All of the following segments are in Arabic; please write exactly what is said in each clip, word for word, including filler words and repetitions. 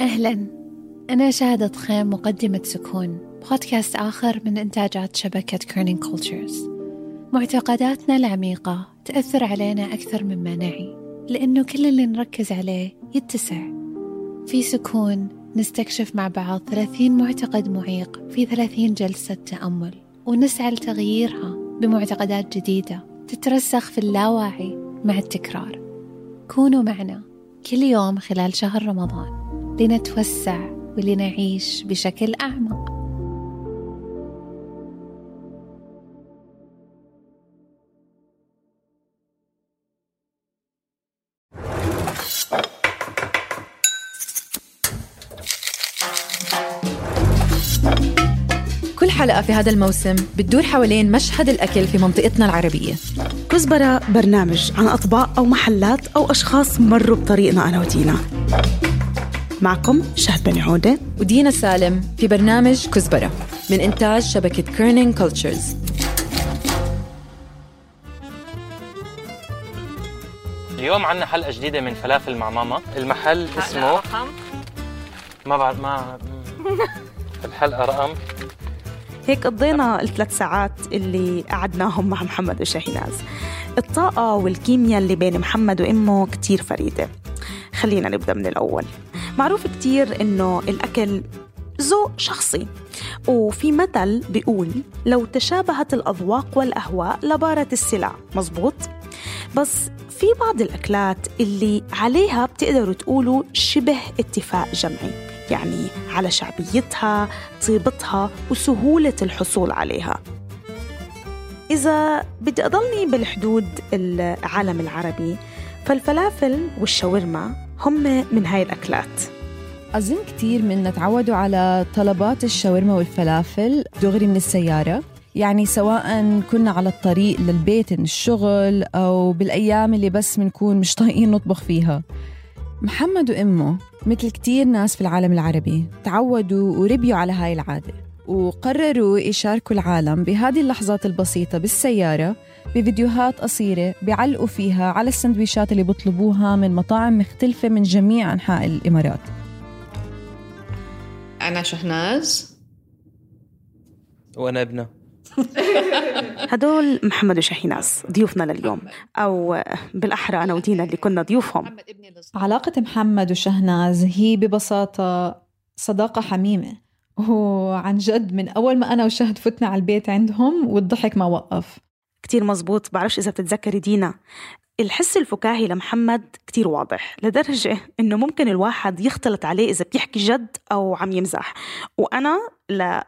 أهلا، أنا شهد خيم، مقدمة سكون، بودكاست آخر من إنتاجات شبكة كيرنينغ كولتشرز. معتقداتنا العميقة تأثر علينا أكثر مما نعي، لأنه كل اللي نركز عليه يتسع. في سكون نستكشف مع بعض ثلاثين معتقد معيق في ثلاثين جلسة تأمل، ونسعى لتغييرها بمعتقدات جديدة تترسخ في اللاوعي مع التكرار. كونوا معنا كل يوم خلال شهر رمضان لنتوسع ولنعيش بشكل أعمق. كل حلقة في هذا الموسم بتدور حوالين مشهد الأكل في منطقتنا العربية. كزبرة برنامج عن أطباق أو محلات أو أشخاص مروا بطريقنا أنا ودينا. معكم شهد بني عودة ودينا سالم في برنامج كزبرة من إنتاج شبكة كيرنينغ كولتشرز. اليوم عنا حلقة جديدة من فلافل مع ماما. المحل اسمه ما بعد ما الحلقة رقم هيك. قضينا الثلاث ساعات اللي قعدناهم مع محمد وشهيناز. الطاقة والكيمياء اللي بين محمد وإمه كتير فريدة. خلينا نبدأ من الأول. معروف كتير إنه الأكل ذوق شخصي، وفي مثل بيقول لو تشابهت الأذواق والأهواء لبارت السلع. مزبوط، بس في بعض الأكلات اللي عليها بتقدروا تقولوا شبه اتفاق جمعي، يعني على شعبيتها، طيبتها، وسهولة الحصول عليها. إذا بدي أضلني بالحدود العالم العربي، فالفلافل والشاورما هم من هاي الأكلات. أظن كتير من تعودوا على طلبات الشاورما والفلافل دغري من السيارة، يعني سواء كنا على الطريق للبيت من الشغل أو بالأيام اللي بس منكون مش طايقين نطبخ فيها. محمد وأمه مثل كتير ناس في العالم العربي تعودوا وربيوا على هاي العادة، وقرروا يشاركوا العالم بهذه اللحظات البسيطة بالسيارة بفيديوهات قصيرة بيعلقوا فيها على السندويشات اللي بيطلبوها من مطاعم مختلفة من جميع أنحاء الإمارات. أنا شهيناز. وأنا ابنة. هدول محمد وشهيناز ضيوفنا لليوم، أو بالأحرى أنا ودينا اللي كنا ضيوفهم. علاقة محمد وشهيناز هي ببساطة صداقة حميمة، وعن جد من أول ما أنا وشهد فتنا على البيت عندهم والضحك ما وقف. كتير مزبوط. بعرفش إذا بتتذكري دينا، الحس الفكاهي لمحمد كتير واضح لدرجة إنه ممكن الواحد يختلط عليه إذا بيحكي جد أو عم يمزح. وأنا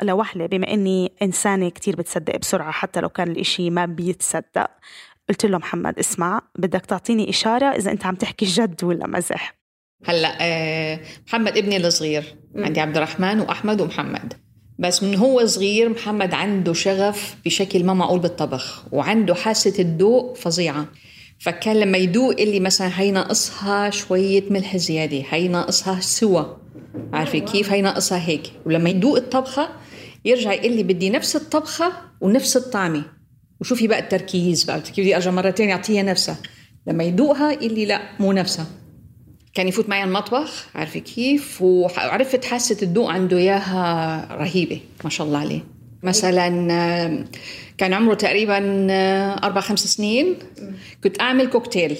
لوحلة، بما إني إنسانة كتير بتصدق بسرعة حتى لو كان الإشي ما بيتصدق، قلت له محمد اسمع، بدك تعطيني إشارة إذا أنت عم تحكي جد ولا مزح. هلأ محمد ابني الصغير، عندي عبد الرحمن وأحمد ومحمد، بس من هو صغير محمد عنده شغف بشكل ما معقول بالطبخ، وعنده حاسة الذوق فظيعة. فكان لما يدوق اللي مثلا هي ناقصها شوية ملح زيادة، هي ناقصها سوا، عارفة كيف، هي ناقصها هيك، ولما يدوق الطبخة يرجع يقول لي بدي نفس الطبخة ونفس الطعمة. وشوفي بقى التركيز بقى كيف، بدي أرجع مرتين يعطيها نفسها، لما يدوقها يقول لي لا مو نفسها. كان يفوت معي المطبخ، عارفة كيف، وعرفت حاسة الذوق عنده إياها رهيبة ما شاء الله عليه. مثلا كان عمره تقريبا أربع خمس سنين، كنت أعمل كوكتيل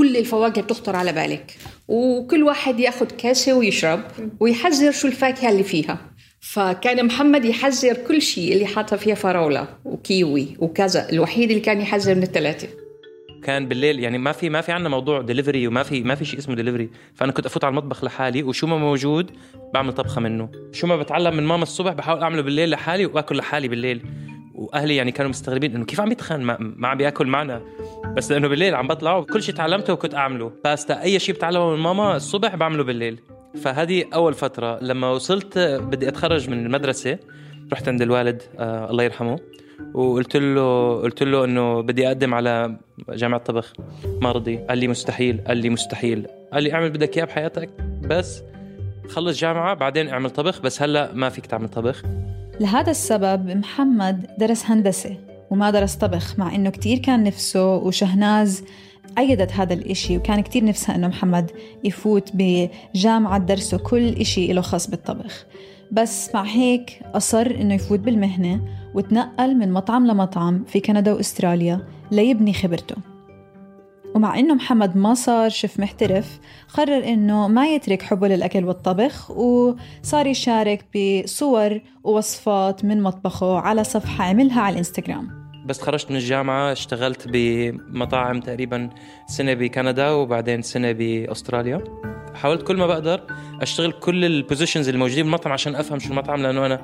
كل الفواكه بتخطر على بالك، وكل واحد ياخد كاسه ويشرب ويحذر شو الفاكهه اللي فيها. فكان محمد يحذر كل شيء اللي حاطه فيها فراوله وكيوي وكذا، الوحيد اللي كان يحذر من الثلاثه. كان بالليل يعني ما في ما في عندنا موضوع دليفري، وما في ما في شيء اسمه دليفري، فانا كنت افوت على المطبخ لحالي، وشو ما موجود بعمل طبخه منه، شو ما بتعلم من ماما الصبح بحاول اعمله بالليل لحالي واكل لحالي بالليل. واهلي يعني كانوا مستغربين انه كيف عم يتخان ما عم بياكل معنا، بس لانه بالليل عم بطلعوا كل شيء تعلمته وكنت اعمله. باستا اي شيء بتعلمه من ماما الصبح بعمله بالليل. فهذه اول فتره. لما وصلت بدي اتخرج من المدرسه رحت عند الوالد آه الله يرحمه، وقلت له قلت له انه بدي اقدم على جامعه طبخ. ما رضي، قال لي مستحيل قال لي مستحيل قال لي اعمل بدك اياه بحياتك، بس خلص جامعه بعدين اعمل طبخ، بس هلا ما فيك تعمل طبخ. لهذا السبب محمد درس هندسة وما درس طبخ، مع إنه كتير كان نفسه، وشهناز أيدت هذا الإشي وكان كتير نفسها إنه محمد يفوت بجامعة درسه كل إشي له خاص بالطبخ. بس مع هيك أصر إنه يفوت بالمهنة وتنقل من مطعم لمطعم في كندا وأستراليا ليبني خبرته. ومع إنه محمد ما صار شيف محترف، قرر إنه ما يترك حبه للأكل والطبخ، وصار يشارك بصور ووصفات من مطبخه على صفحة عملها على الإنستغرام. بس خرجت من الجامعة اشتغلت بمطاعم تقريبا سنة بكندا وبعدين سنة بأستراليا. حاولت كل ما بقدر أشتغل كل البوزيشنز الموجودين بالمطعم عشان أفهم شو المطعم، لأنه أنا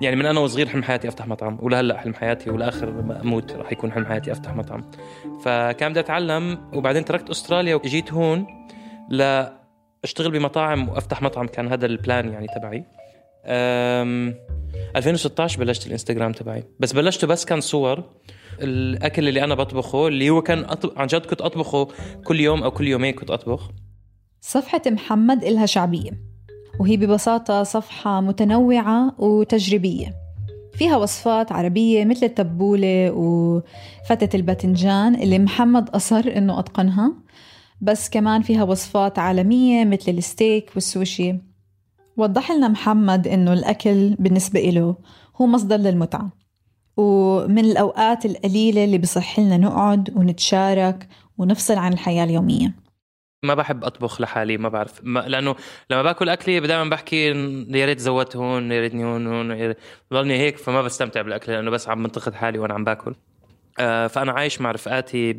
يعني من أنا وصغير حلم حياتي أفتح مطعم، ولهلأ حلم حياتي، ولآخر ما أموت راح يكون حلم حياتي أفتح مطعم. فكان بدي أتعلم، وبعدين تركت أستراليا وجيت هون لأشتغل بمطاعم وأفتح مطعم، كان هذا البلان يعني تبعي. ألفين وستة عشر بلشت الإنستغرام تبعي، بس بلشته بس كان صور الأكل اللي أنا بطبخه، اللي هو كان أطب... عن جد كنت أطبخه كل يوم أو كل يومين كنت أطبخ. صفحة محمد إلها شعبية، وهي ببساطة صفحة متنوعة وتجريبية، فيها وصفات عربية مثل التبولة وفتة الباذنجان اللي محمد أصر إنه أتقنها، بس كمان فيها وصفات عالمية مثل الستيك والسوشي. وضح لنا محمد إنه الأكل بالنسبة إله هو مصدر للمتعة، ومن الأوقات القليلة اللي بصح لنا نقعد ونتشارك ونفصل عن الحياة اليومية. ما بحب أطبخ لحالي، ما بعرف ما لأنه لما باكل أكلي دائما بحكي يا ريت زودت هون، يا ريتني هون هون ضلني هيك، فما بستمتع بالأكل لأنه بس عم منتقد حالي وأنا عم باكل. آه فأنا عايش مع رفقاتي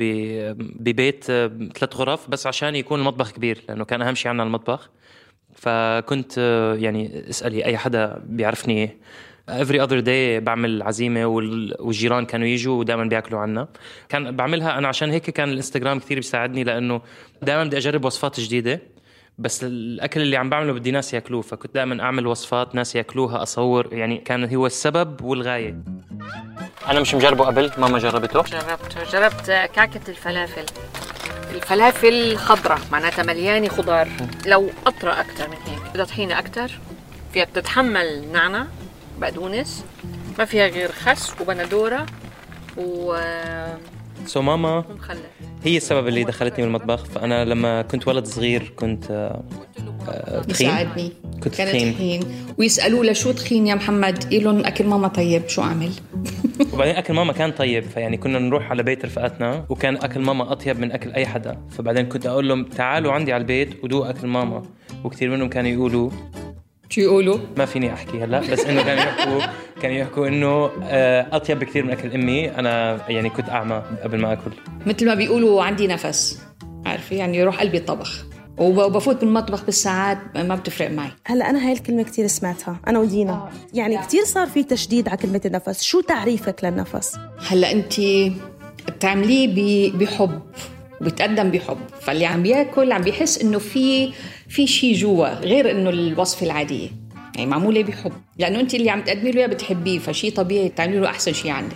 ببيت آه ثلاث غرف، بس عشان يكون المطبخ كبير لأنه كان أهم شيء عندنا المطبخ. فكنت آه يعني اسألي أي حدا بيعرفني every other day بعمل عزيمة، والجيران كانوا يجوا ودائما بيأكلوا عنا، كان بعملها أنا. عشان هيك كان الإنستغرام كثير بيساعدني، لأنه دائما بدي أجرب وصفات جديدة، بس الأكل اللي عم بعمله بدي ناس يأكلوه، فكنت دائما أعمل وصفات ناس يأكلوها أصور، يعني كان هو السبب والغاية. أنا مش مجربه قبل، ماما جربته. جربته جربت كعكة الفلافل، الفلافل خضرة معناتها مليانة خضار، لو قطرة أكتر من هيك بدها طحينة أكتر، فيها بتتحمل نعنع بقدونس، ما فيها غير خس وبندوره و سو ماما هي السبب اللي دخلتني بالمطبخ. فانا لما كنت ولد صغير كنت تخين، كنت تخين ويسالوا له شو تخين يا محمد، قيلون اكل ماما طيب شو اعمل. وبعدين اكل ماما كان طيب، فيعني كنا نروح على بيت رفقاتنا وكان اكل ماما اطيب من اكل اي حدا، فبعدين كنت اقول لهم تعالوا عندي على البيت ودوقوا اكل ماما، وكثير منهم كانوا يقولوا شو يقولوا؟ ما فيني أحكي هلأ، بس إنه كانوا يحكوا كانوا يحكوا إنه أطيب بكثير من أكل أمي. أنا يعني كنت أعمى قبل ما أكل، مثل ما بيقولوا عندي نفس، عارفة يعني يروح قلبي الطبخ، وبفوت بالمطبخ بالساعات ما بتفرق معي. هلأ أنا هاي الكلمة كتير سمعتها أنا ودينا آه. يعني آه. كتير صار في تشديد على كلمة النفس. شو تعريفك للنفس؟ هلأ أنت بتعمليه بحب وبتقدم بحب، فاللي عم بياكل عم بيحس إنه في في شيء جوا غير إنه الوصفة العادية، يعني معمولة بحب، لأنه أنت اللي عم تقدمي له إياه بتحبيه، فشيء طبيعي تعملي له أحسن شيء عندك.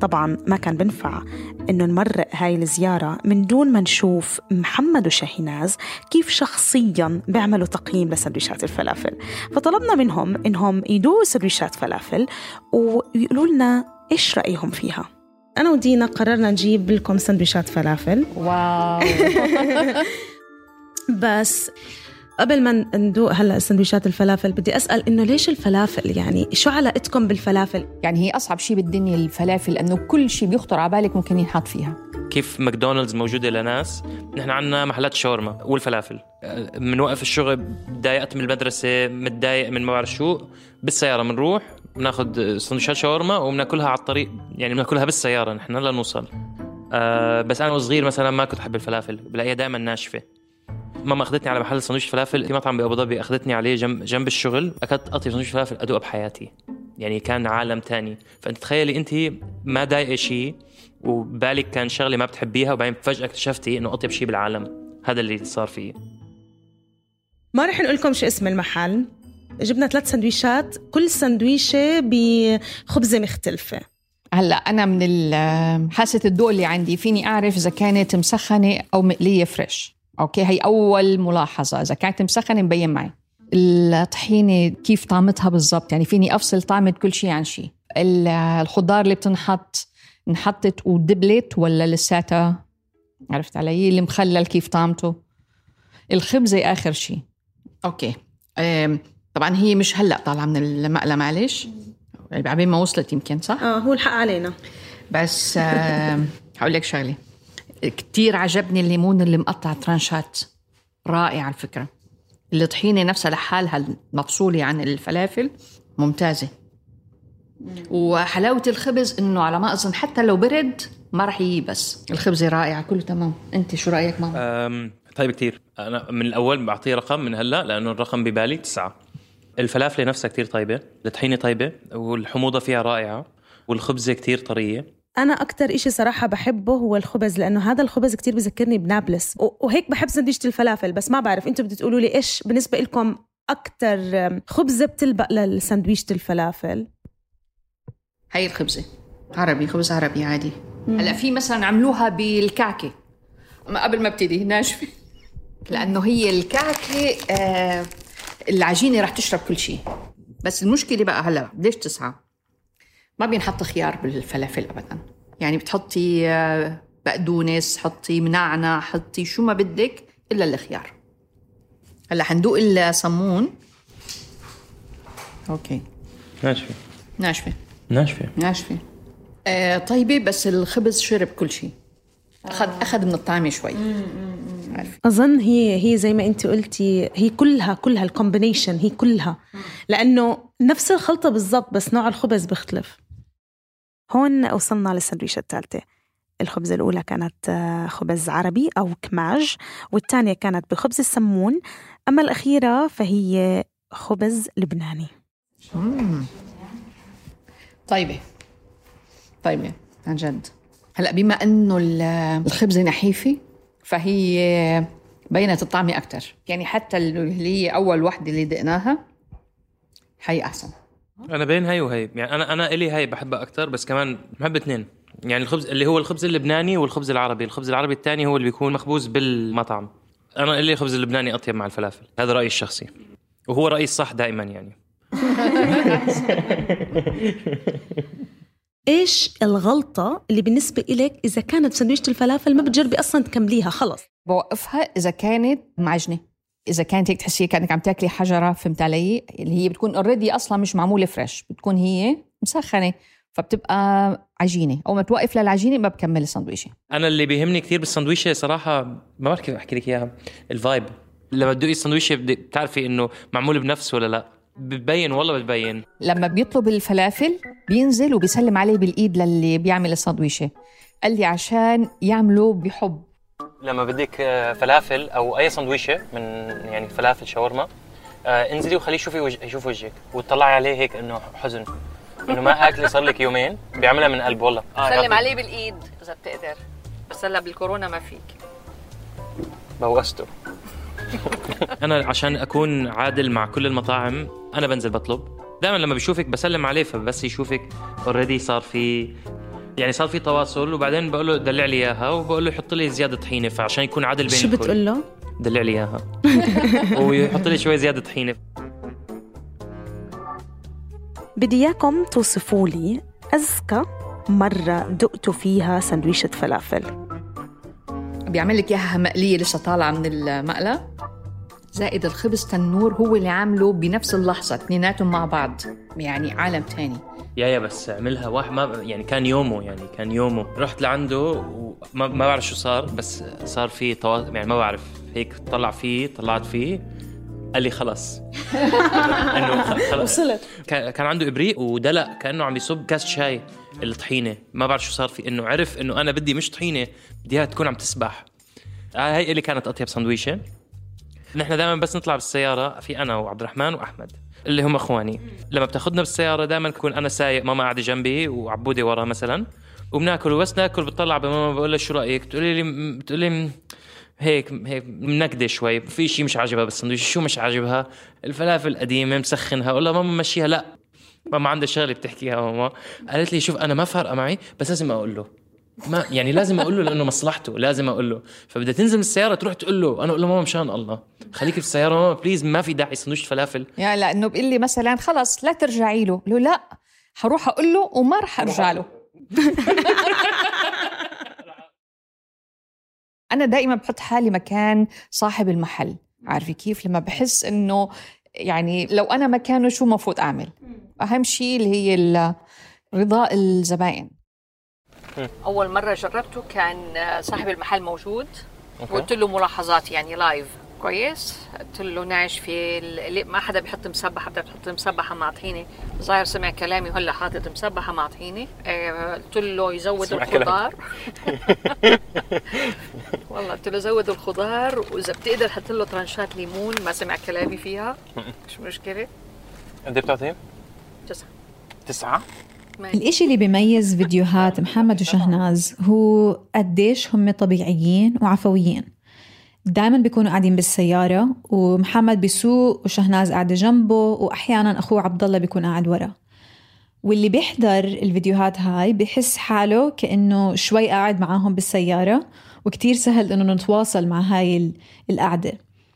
طبعا ما كان بنفع انه نمرق هاي الزيارة من دون ما نشوف محمد وشهيناز كيف شخصيا بيعملوا تقييم لسندويشات الفلافل. فطلبنا منهم انهم يدوقوا سندويشات فلافل ويقولوا لنا ايش رأيهم فيها. انا ودينا قررنا نجيب لكم سندويشات فلافل. واو بس قبل ما ندوق هلا سندويشات الفلافل بدي أسأل إنه ليش الفلافل؟ يعني شو علاقتكم بالفلافل؟ يعني هي أصعب شيء بالدنيا الفلافل، لأنه كل شيء بيخطر على بالك ممكن ينحط فيها. كيف ماكدونالدز موجودة لناس، نحن عنا محلات شاورما والفلافل. من وقف الشغل، متضايقت من المدرسة، متضايق من ما بعرف شو، بالسيارة بنروح بناخد سندويشات شاورما وبناكلها على الطريق، يعني بناكلها بالسيارة نحن لنوصل. أه بس أنا وصغير مثلا ما كنت أحب الفلافل، بلاقيها دائما ناشفة. ماما أخذتني على محل سندويش فلافل في مطعم بأبو ظبي، أخذتني عليه جنب جنب الشغل، أكلت قطعة سندويش فلافل أدوقها بحياتي، يعني كان عالم تاني. فأنت تخيلي أنت ما دايقة شيء وبالك كان شغلة ما بتحبيها، وبعدين فجأة اكتشفتي إنه أطيب شيء بالعالم. هذا اللي صار فيه. ما رح نقول لكم شو اسم المحل. جبنا ثلاث سندويشات، كل سندويشة بخبزة مختلفة. هلا أنا من حاسة الدول اللي عندي فيني أعرف إذا كانت مسخنة أو مقلية فريش. أوكي، هي أول ملاحظة، إذا كانت مسخنة مبين معي. الطحينة كيف طعمتها بالضبط، يعني فيني أفصل طعمة كل شيء عن شيء. الخضار اللي بتنحط نحطت ودبلت ولا لساتها، عرفت علي؟ المخلل كيف طعمته، الخبزة آخر شيء. أوكي طبعا هي مش هلأ طالعة من المقلة، معلش بعدين ما وصلت يمكن، صح؟ آه هو الحق علينا. بس هقول لك شغلي، كتير عجبني الليمون اللي مقطع ترانشات، رائع على الفكرة. الطحينة نفسها لحالها مفصولة عن الفلافل ممتازة. وحلاوة الخبز إنه على ما أظن حتى لو برد ما رح ييبس، الخبزة رائعة كله تمام. أنت شو رأيك ماما؟ طيب كتير، أنا من الأول بعطيه رقم من هلأ لأنه الرقم ببالي تسعة. الفلافلة نفسها كتير طيبة، الطحينة طيبة والحموضة فيها رائعة، والخبزة كتير طرية. أنا أكتر إشي صراحة بحبه هو الخبز، لأنه هذا الخبز كتير بذكرني بنابلس، وهيك بحب سندويشة الفلافل. بس ما بعرف أنتوا بدي تقولوا لي إيش بالنسبة لكم أكتر خبزة بتلبق لسندويشة الفلافل؟ هاي الخبزة عربي، خبز عربي عادي. هلأ في مثلا عملوها بالكعكة، أما قبل ما ابتدي ناشفة، لأنه هي الكعكة آه العجينة رح تشرب كل شيء. بس المشكلة بقى هلأ ليش تسعة؟ ما بينحط خيار بالفلافل أبداً، يعني بتحطي بقدونس، حطي منعنة، حطي شو ما بدك إلا الخيار. هلأ حندوق الصمون. أوكي ناشفة ناشفة ناشفة ناشفة آه طيبة، بس الخبز شرب كل شيء، أخذ أخذ من الطعم شوي. أظن هي هي زي ما أنت قلتي، هي كلها كلها الكومبينيشن، هي كلها لأنه نفس الخلطة بالضبط بس نوع الخبز بيختلف. هون وصلنا للسندويشة الثالثة. الخبزة الأولى كانت خبز عربي أو كماج، والثانية كانت بخبز السمون، أما الأخيرة فهي خبز لبناني. مم. طيبة طيبة عن جد. هلأ بما أنه الخبزة نحيفة فهي بينت الطعم أكتر، يعني حتى اللي هي أول واحدة اللي دقناها هي أحسن. أنا بين هاي وهي، يعني أنا أنا إلي هاي بحبها أكتر، بس كمان بحب اثنين، يعني الخبز اللي هو الخبز اللبناني والخبز العربي. الخبز العربي الثاني هو اللي بيكون مخبوز بالمطعم. أنا إلي الخبز اللبناني أطيب مع الفلافل، هذا رأيي الشخصي وهو رأيي الصح دائما يعني. إيش الغلطة اللي بالنسبة إليك إذا كانت سندويشة الفلافل ما بتجربي أصلاً تكمليها خلص؟ بوقفها إذا كانت معجنة، إذا كانت هيك تحسي كأنك عم تاكلي حجرة، فهمت علي؟ اللي هي بتكون أوريدي أصلاً مش معمولة فريش، بتكون هي مسخنة، فبتبقى عجينة. أو ما توقف للعجينة ما بكمل السندويشة. أنا اللي بيهمني كتير بالسندويشة صراحة ما بعرف كيف أحكي لك إياها، الفايب. لما تدوقي السندويشة بتعرفي إنه معمول بنفس ولا لأ، بتبين والله بتبين. لما بيطلب الفلافل بينزل وبيسلم عليه بالإيد للي بيعمل السندويشة، قال لي عشان يعملوا بحب، لما بدك فلافل او اي سندويشه من يعني فلافل شاورما آه انزلي وخليه شوفي وجه يشوف وجهك وتطلعي عليه هيك انه حزن انه ما اكل صار لك يومين بيعملها من قلب والله. آه سلم عليه بالايد اذا بتقدر، بس هلا بالكورونا ما فيك. بوظته. انا عشان اكون عادل مع كل المطاعم انا بنزل بطلب دائما، لما بشوفك بسلم عليه، فبس يشوفك اوريدي صار في يعني صار في تواصل، وبعدين بقول له دلع لي اياها، وبقول له حط لي زياده طحينه، فعشان يكون عادل بينكم. شو بتقول له؟ دلع لي اياها ويحط لي شوي زياده طحينه. بدي اياكم توصفوا لي اذكى مره دقتوا فيها سندويشه فلافل. بيعمل لك اياها مقليه لسه طالعه من المقله، زائد الخبز تنور هو اللي عامله بنفس اللحظه، اثنيناتهم مع بعض، يعني عالم تاني. يا يا بس عملها واحد ما يعني كان يومه يعني كان يومه رحت لعنده وما ما بعرف شو صار، بس صار في تواصل يعني ما بعرف هيك طلع فيه طلعت فيه قال لي خلص انه خلص وصلت. كان عنده ابريق ودلق كانه عم يصب كاس شاي الطحينه، ما بعرف شو صار في انه عرف انه انا بدي مش طحينه، بديها تكون عم تسبح. هاي اللي كانت اطيب سندويشه. نحن دائما بس نطلع بالسياره في انا وعبد الرحمن واحمد اللي هم اخواني، لما بتاخذنا بالسياره دائما كون انا سايق، ماما قاعده جنبي وعبودي ورا مثلا، وبناكل وبس ناكل بتطلع بماما بقول لها شو رايك، بتقولي لي بتقولي لي هيك هيك منكده شوي، في شيء مش عاجبها بالسندويش. شو مش عاجبها؟ الفلافل القديمه مسخنها. اقول لها ماما مشيها. لا ماما عندها شغله بتحكيها ماما. قالت لي شوف انا ما فارقه معي، بس لازم اقول له، ما يعني لازم اقول له لانه مصلحته، لازم اقول له. فبدها تنزل من السياره تروح تقول له، انا اقول له ماما مشان الله خليكي في السياره ماما بليز، ما في داعي سندويش فلافل. يا لانه بقول لي مثلا خلص لا ترجعي له، له لا حروح اقول له وما رح ارجع له. انا دائما بحط حالي مكان صاحب المحل، عارفه كيف، لما بحس انه يعني لو انا مكانه شو مفروض اعمل. اهم شيء اللي هي رضا الزبائن. اول مره جربته كان صاحب المحل موجود، قلت له ملاحظات يعني لايف كويس، قلت له ناشفه ما حدا بيحط مسبحه، بدك تحط مسبحه مع طحينه. ظاهر سمع كلامي وهلا حاطط مسبحه مع طحينه. قلت له يزود الخضار. والله قلت له زود الخضار، واذا بتقدر حط له ترنشات ليمون. ما سمع كلامي فيها، مش مشكله. قد بتعطيه؟ تسعة. تسعة؟ الإشي اللي بيميز فيديوهات محمد وشهناز هو قديش هم طبيعيين وعفويين. دايماً بيكونوا قاعدين بالسيارة ومحمد بيسوق وشهناز قاعدة جنبه، وأحياناً أخوه عبدالله بيكون قاعد ورا. واللي بيحضر الفيديوهات هاي بيحس حاله كأنه شوي قاعد معاهم بالسيارة، وكتير سهل إنه نتواصل مع هاي القعدة.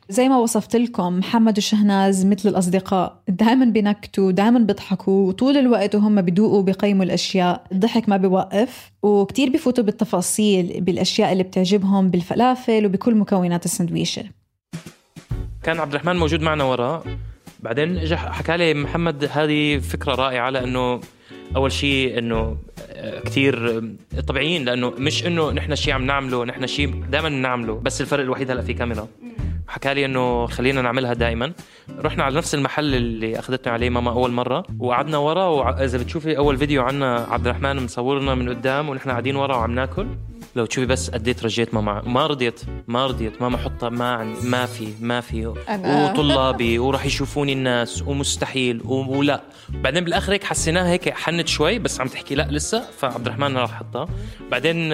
زي ما وصفت لكم محمد وشهناز مثل الأصدقاء، دايماً بينكتوا، دايماً بيضحكوا طول الوقت، وهم بيدوقوا بيقيموا الأشياء، الضحك ما بيوقف، وكتير بيفوتوا بالتفاصيل بالأشياء اللي بتعجبهم بالفلافل وبكل مكونات السندويشة. كان عبد الرحمن موجود معنا وراء، بعدين اجى حكى لي محمد هذه فكرة رائعة، لأنه أول شيء إنه كتير طبيعيين، لأنه مش إنه نحن شيء عم نعمله، نحن شيء دايماً نعمله، بس الفرق الوحيد هلأ في كاميرا. حكى لي انه خلينا نعملها دائما. رحنا على نفس المحل اللي اخذتنا عليه ماما اول مره، وقعدنا ورا، واذا بتشوفي اول فيديو عنا عبد الرحمن مصورنا من قدام ونحن قاعدين ورا وعم ناكل، لو تشوفي بس اديت رجيت ماما، ما رضيت ما رضيت ماما حطها، ما ما في ما في وطلابي وراح يشوفوني الناس ومستحيل ولا. بعدين بالاخر هيك حسيناها هيك حنت شوي، بس عم تحكي لا لسه، فعبد الرحمن راح حطها. بعدين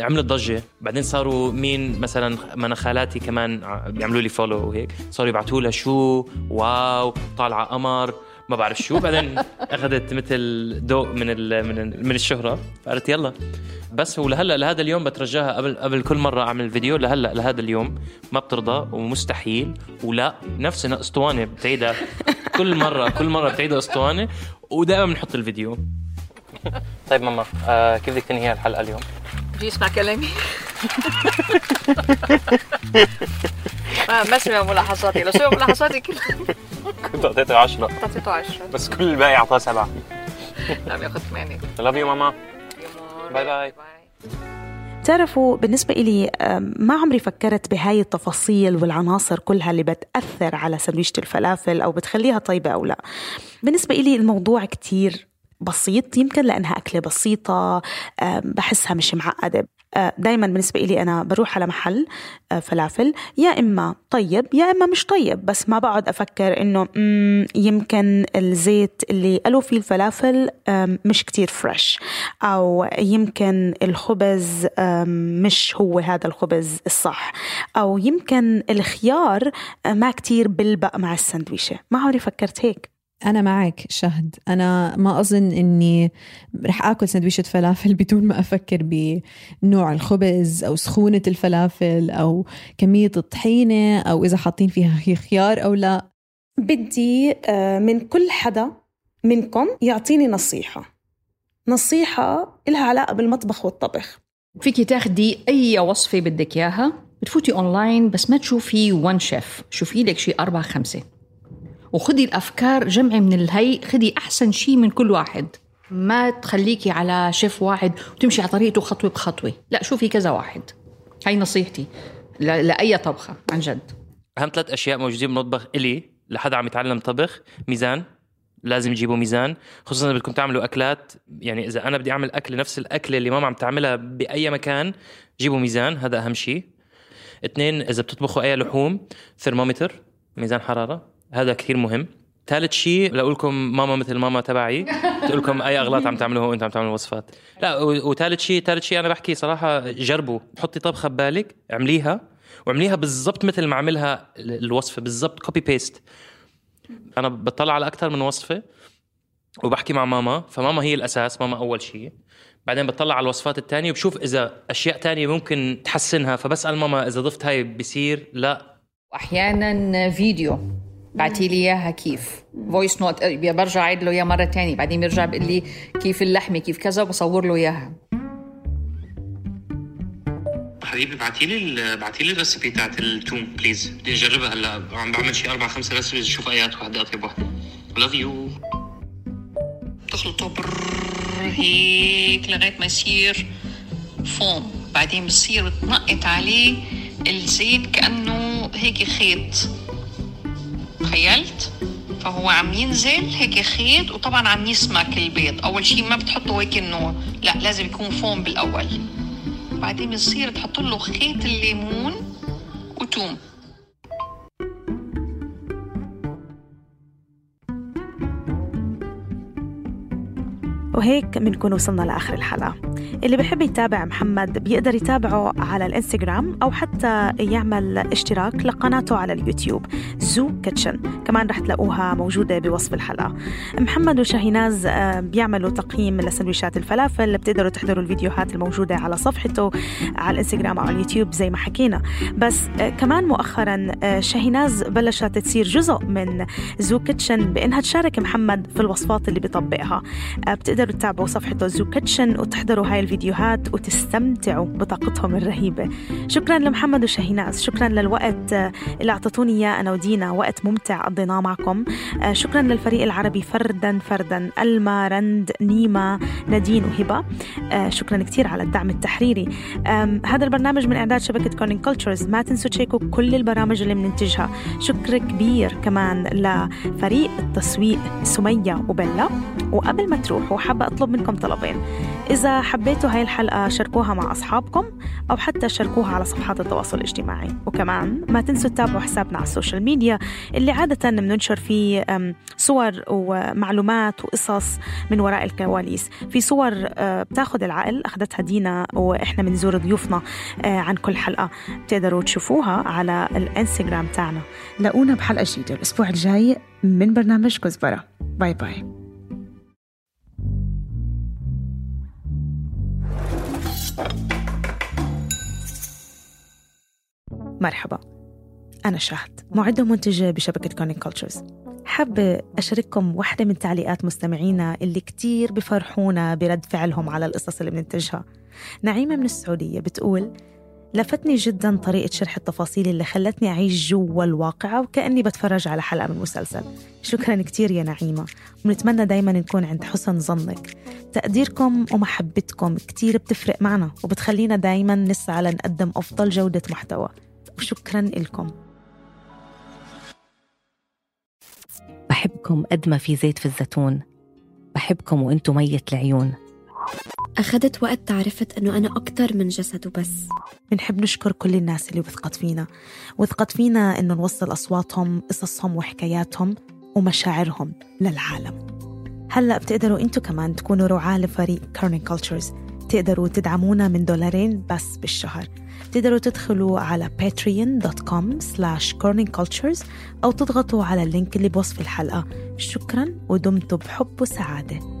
عملت ضجه، بعدين صاروا مين مثلا من خالاتي كمان بيعملوا لي فولو وهيك، صاروا يبعثوا لها شو واو طالعه قمر ما بعرف شو. بعدين اخذت مثل ضوء من من من الشهره، فقلت يلا بس. ولهلا لهذا اليوم بترجاها قبل قبل كل مره اعمل فيديو، لهلا لهذا اليوم ما بترضى ومستحيل ولا، نفس اسطوانه بتعيدها كل مره كل مره بتعيدها اسطوانه، ودائما بنحط الفيديو. طيب ماما آه كيف بدك تنهي الحلقه اليوم؟ بدي اسمع كلامي. ما اسمع ملاحظاتي، لو سمع ملاحظاتي كلها كنت اعطيته عشرة، اعطيته عشرة بس كل الباقي اعطاه سبعة. لا بياخد ثمانية. لاف يو ماما، باي باي. تعرفوا بالنسبة إلي ما عمري فكرت بهاي التفاصيل والعناصر كلها اللي بتأثر على سندويشة الفلافل أو بتخليها طيبة أو لا. بالنسبة إلي الموضوع كتير بسيط، يمكن لأنها أكلة بسيطة بحسها مش معقدة. دايما بالنسبة إلي أنا بروح على محل فلافل يا إما طيب يا إما مش طيب، بس ما بقعد أفكر إنه يمكن الزيت اللي قالوا فيه الفلافل مش كتير فريش، أو يمكن الخبز مش هو هذا الخبز الصح، أو يمكن الخيار ما كتير بلبق مع السندويشة. ما عمري فكرت هيك. أنا معك شهد، أنا ما أظن أني رح أكل سندويشة فلافل بدون ما أفكر بنوع الخبز أو سخونة الفلافل أو كمية الطحينة أو إذا حاطين فيها خيار أو لا. بدي من كل حدا منكم يعطيني نصيحة نصيحة إلها علاقة بالمطبخ والطبخ. فيكي تاخدي أي وصفة بدك إياها، بتفوتي أونلاين بس ما تشوفي وان شيف، شوفي لك شي أربعة خمسة وخدي الأفكار جمعي من الهي، خدي أحسن شيء من كل واحد. ما تخليكي على شيف واحد وتمشي على طريقته خطوة بخطوة، لا شوفي كذا واحد. هاي نصيحتي لأي طبخة عن جد. أهم ثلاث أشياء موجودين بالمطبخ إلي لحد عم يتعلم طبخ: ميزان، لازم تجيبوا ميزان خصوصا إذا بدكم تعملوا أكلات، يعني إذا أنا بدي أعمل أكل نفس الأكل اللي ماما عم تعملها بأي مكان جيبوا ميزان، هذا أهم شيء. اثنين، إذا بتطبخوا أي لحوم ثرمومتر، ميزان حرارة، هذا كثير مهم. ثالث شيء لأقول لكم ماما مثل ماما تبعي تقول لكم أي أغلاط عم تعملوه وأنت عم تعملوا وصفات لا. وثالث شيء ثالث شيء أنا بحكي صراحة جربوا، حطي طبخة ببالك عمليها وعمليها بالضبط مثل ما عملها الوصفة بالضبط، كوبي بيست. أنا بطلع على أكثر من وصفة وبحكي مع ماما، فماما هي الأساس، ماما أول شيء، بعدين بطلع على الوصفات التانية وبشوف إذا أشياء تانية ممكن تحسنها، فبسأل ماما إذا ضفت هاي بيصير لا. وأحيانا فيديو بعتي لي اياها كيف فويس نوت، برجع عيد له اياها مره ثانيه، بعدين بيرجع بيقول لي كيف اللحمه كيف كذا وبصور له اياها. حبيبي ابعتي لي ابعتي لي الريسبي تاعت التوم بليز، بدي اجربها هلا، عم بعمل شي اربع خمسه ريسبيز اشوف ايات وحده اطيب وحده. لاف يو. بتخلطه هيك لغايه ما يصير فوم، بعدين بصير بتنقط عليه الزيت كانه هيك خيط، تخيلت؟ فهو عم ينزل هيك خيط، وطبعا عم يسمك البيض. اول شيء ما بتحطه هيك انه لا، لازم يكون فوم بالاول، بعدين بتصير تحط له خيط الليمون وتوم. وهيك بنكون وصلنا لآخر الحلقة. اللي بحب يتابع محمد بيقدر يتابعه على الانستغرام أو حتى يعمل اشتراك لقناته على اليوتيوب زو كيتشن، كمان رح تلاقوها موجودة بوصف الحلقة. محمد وشهيناز بيعملوا تقييم لسندويشات الفلافل، بتقدروا تحضروا الفيديوهات الموجودة على صفحته على الانستغرام أو على اليوتيوب زي ما حكينا. بس كمان مؤخرا شهيناز بلشت تصير جزء من زو كيتشن بأنها تشارك محمد في الوصفات اللي بيطبقها. بتقدروا تتابعوا صفحته زو كيتشن وتحضروا هاي الفيديوهات وتستمتعوا بطاقتهم الرهيبة. شكرا لمحمد وشهيناز، شكرا للوقت اللي أعطتوني إياه أنا ودينا، وقت ممتع قضيناه معكم. شكرا للفريق العربي فردا فردا، ألما، رند، نيما، نادين وهبة، شكرا كتير على الدعم التحريري. هذا البرنامج من إعداد شبكة كيرنينج كولتشرز. ما تنسوا تشيكوا كل البرامج اللي مننتجها. شكر كبير كمان لفريق التسويق سمية وبلا. وقبل ما تروحوا حابة أطلب منكم طلبين: إذا حبيتوا هاي الحلقة شاركوها مع أصحابكم أو حتى شاركوها على صفحات التواصل الاجتماعي، وكمان ما تنسوا تتابعوا حسابنا على السوشيال ميديا اللي عادة مننشر فيه صور ومعلومات وقصص من وراء الكواليس. في صور بتاخد العقل أخدتها دينا وإحنا منزور ضيوفنا عن كل حلقة، بتقدروا تشوفوها على الانستغرام تاعنا. لاقونا بحلقة جديدة الأسبوع الجاي من برنامج كزبرة. باي باي. مرحبا، أنا شهد، معدة ومنتجة بشبكة كيرنينج كولتشرز. حابة أشارككم واحدة من تعليقات مستمعينا اللي كتير بفرحونا برد فعلهم على القصص اللي بننتجها. نعيمة من السعودية بتقول: لفتني جدا طريقة شرح التفاصيل اللي خلتني أعيش جوا الواقعة وكأني بتفرج على حلقة من مسلسل. شكرا كتير يا نعيمة، ونتمنى دايما نكون عند حسن ظنك. تقديركم ومحبتكم كتير بتفرق معنا وبتخلينا دايما نسعى لنقدم أفضل جودة محتوى، وشكرا لكم. بحبكم قد ما في زيت في الزيتون، بحبكم وانتم مية العيون. أخذت وقت تعرفت أنه أنا أكتر من جسد وبس. بنحب نشكر كل الناس اللي وثقت فينا وثقت فينا أنه نوصل أصواتهم، قصصهم وحكاياتهم ومشاعرهم للعالم. هلأ بتقدروا أنتوا كمان تكونوا رعاة لفريق Kerning Cultures، تقدروا تدعمونا من دولارين بس بالشهر. تقدروا تدخلوا على patreon dot com slash kerning cultures أو تضغطوا على اللينك اللي بوصف الحلقة. شكراً ودمتم بحب وسعادة.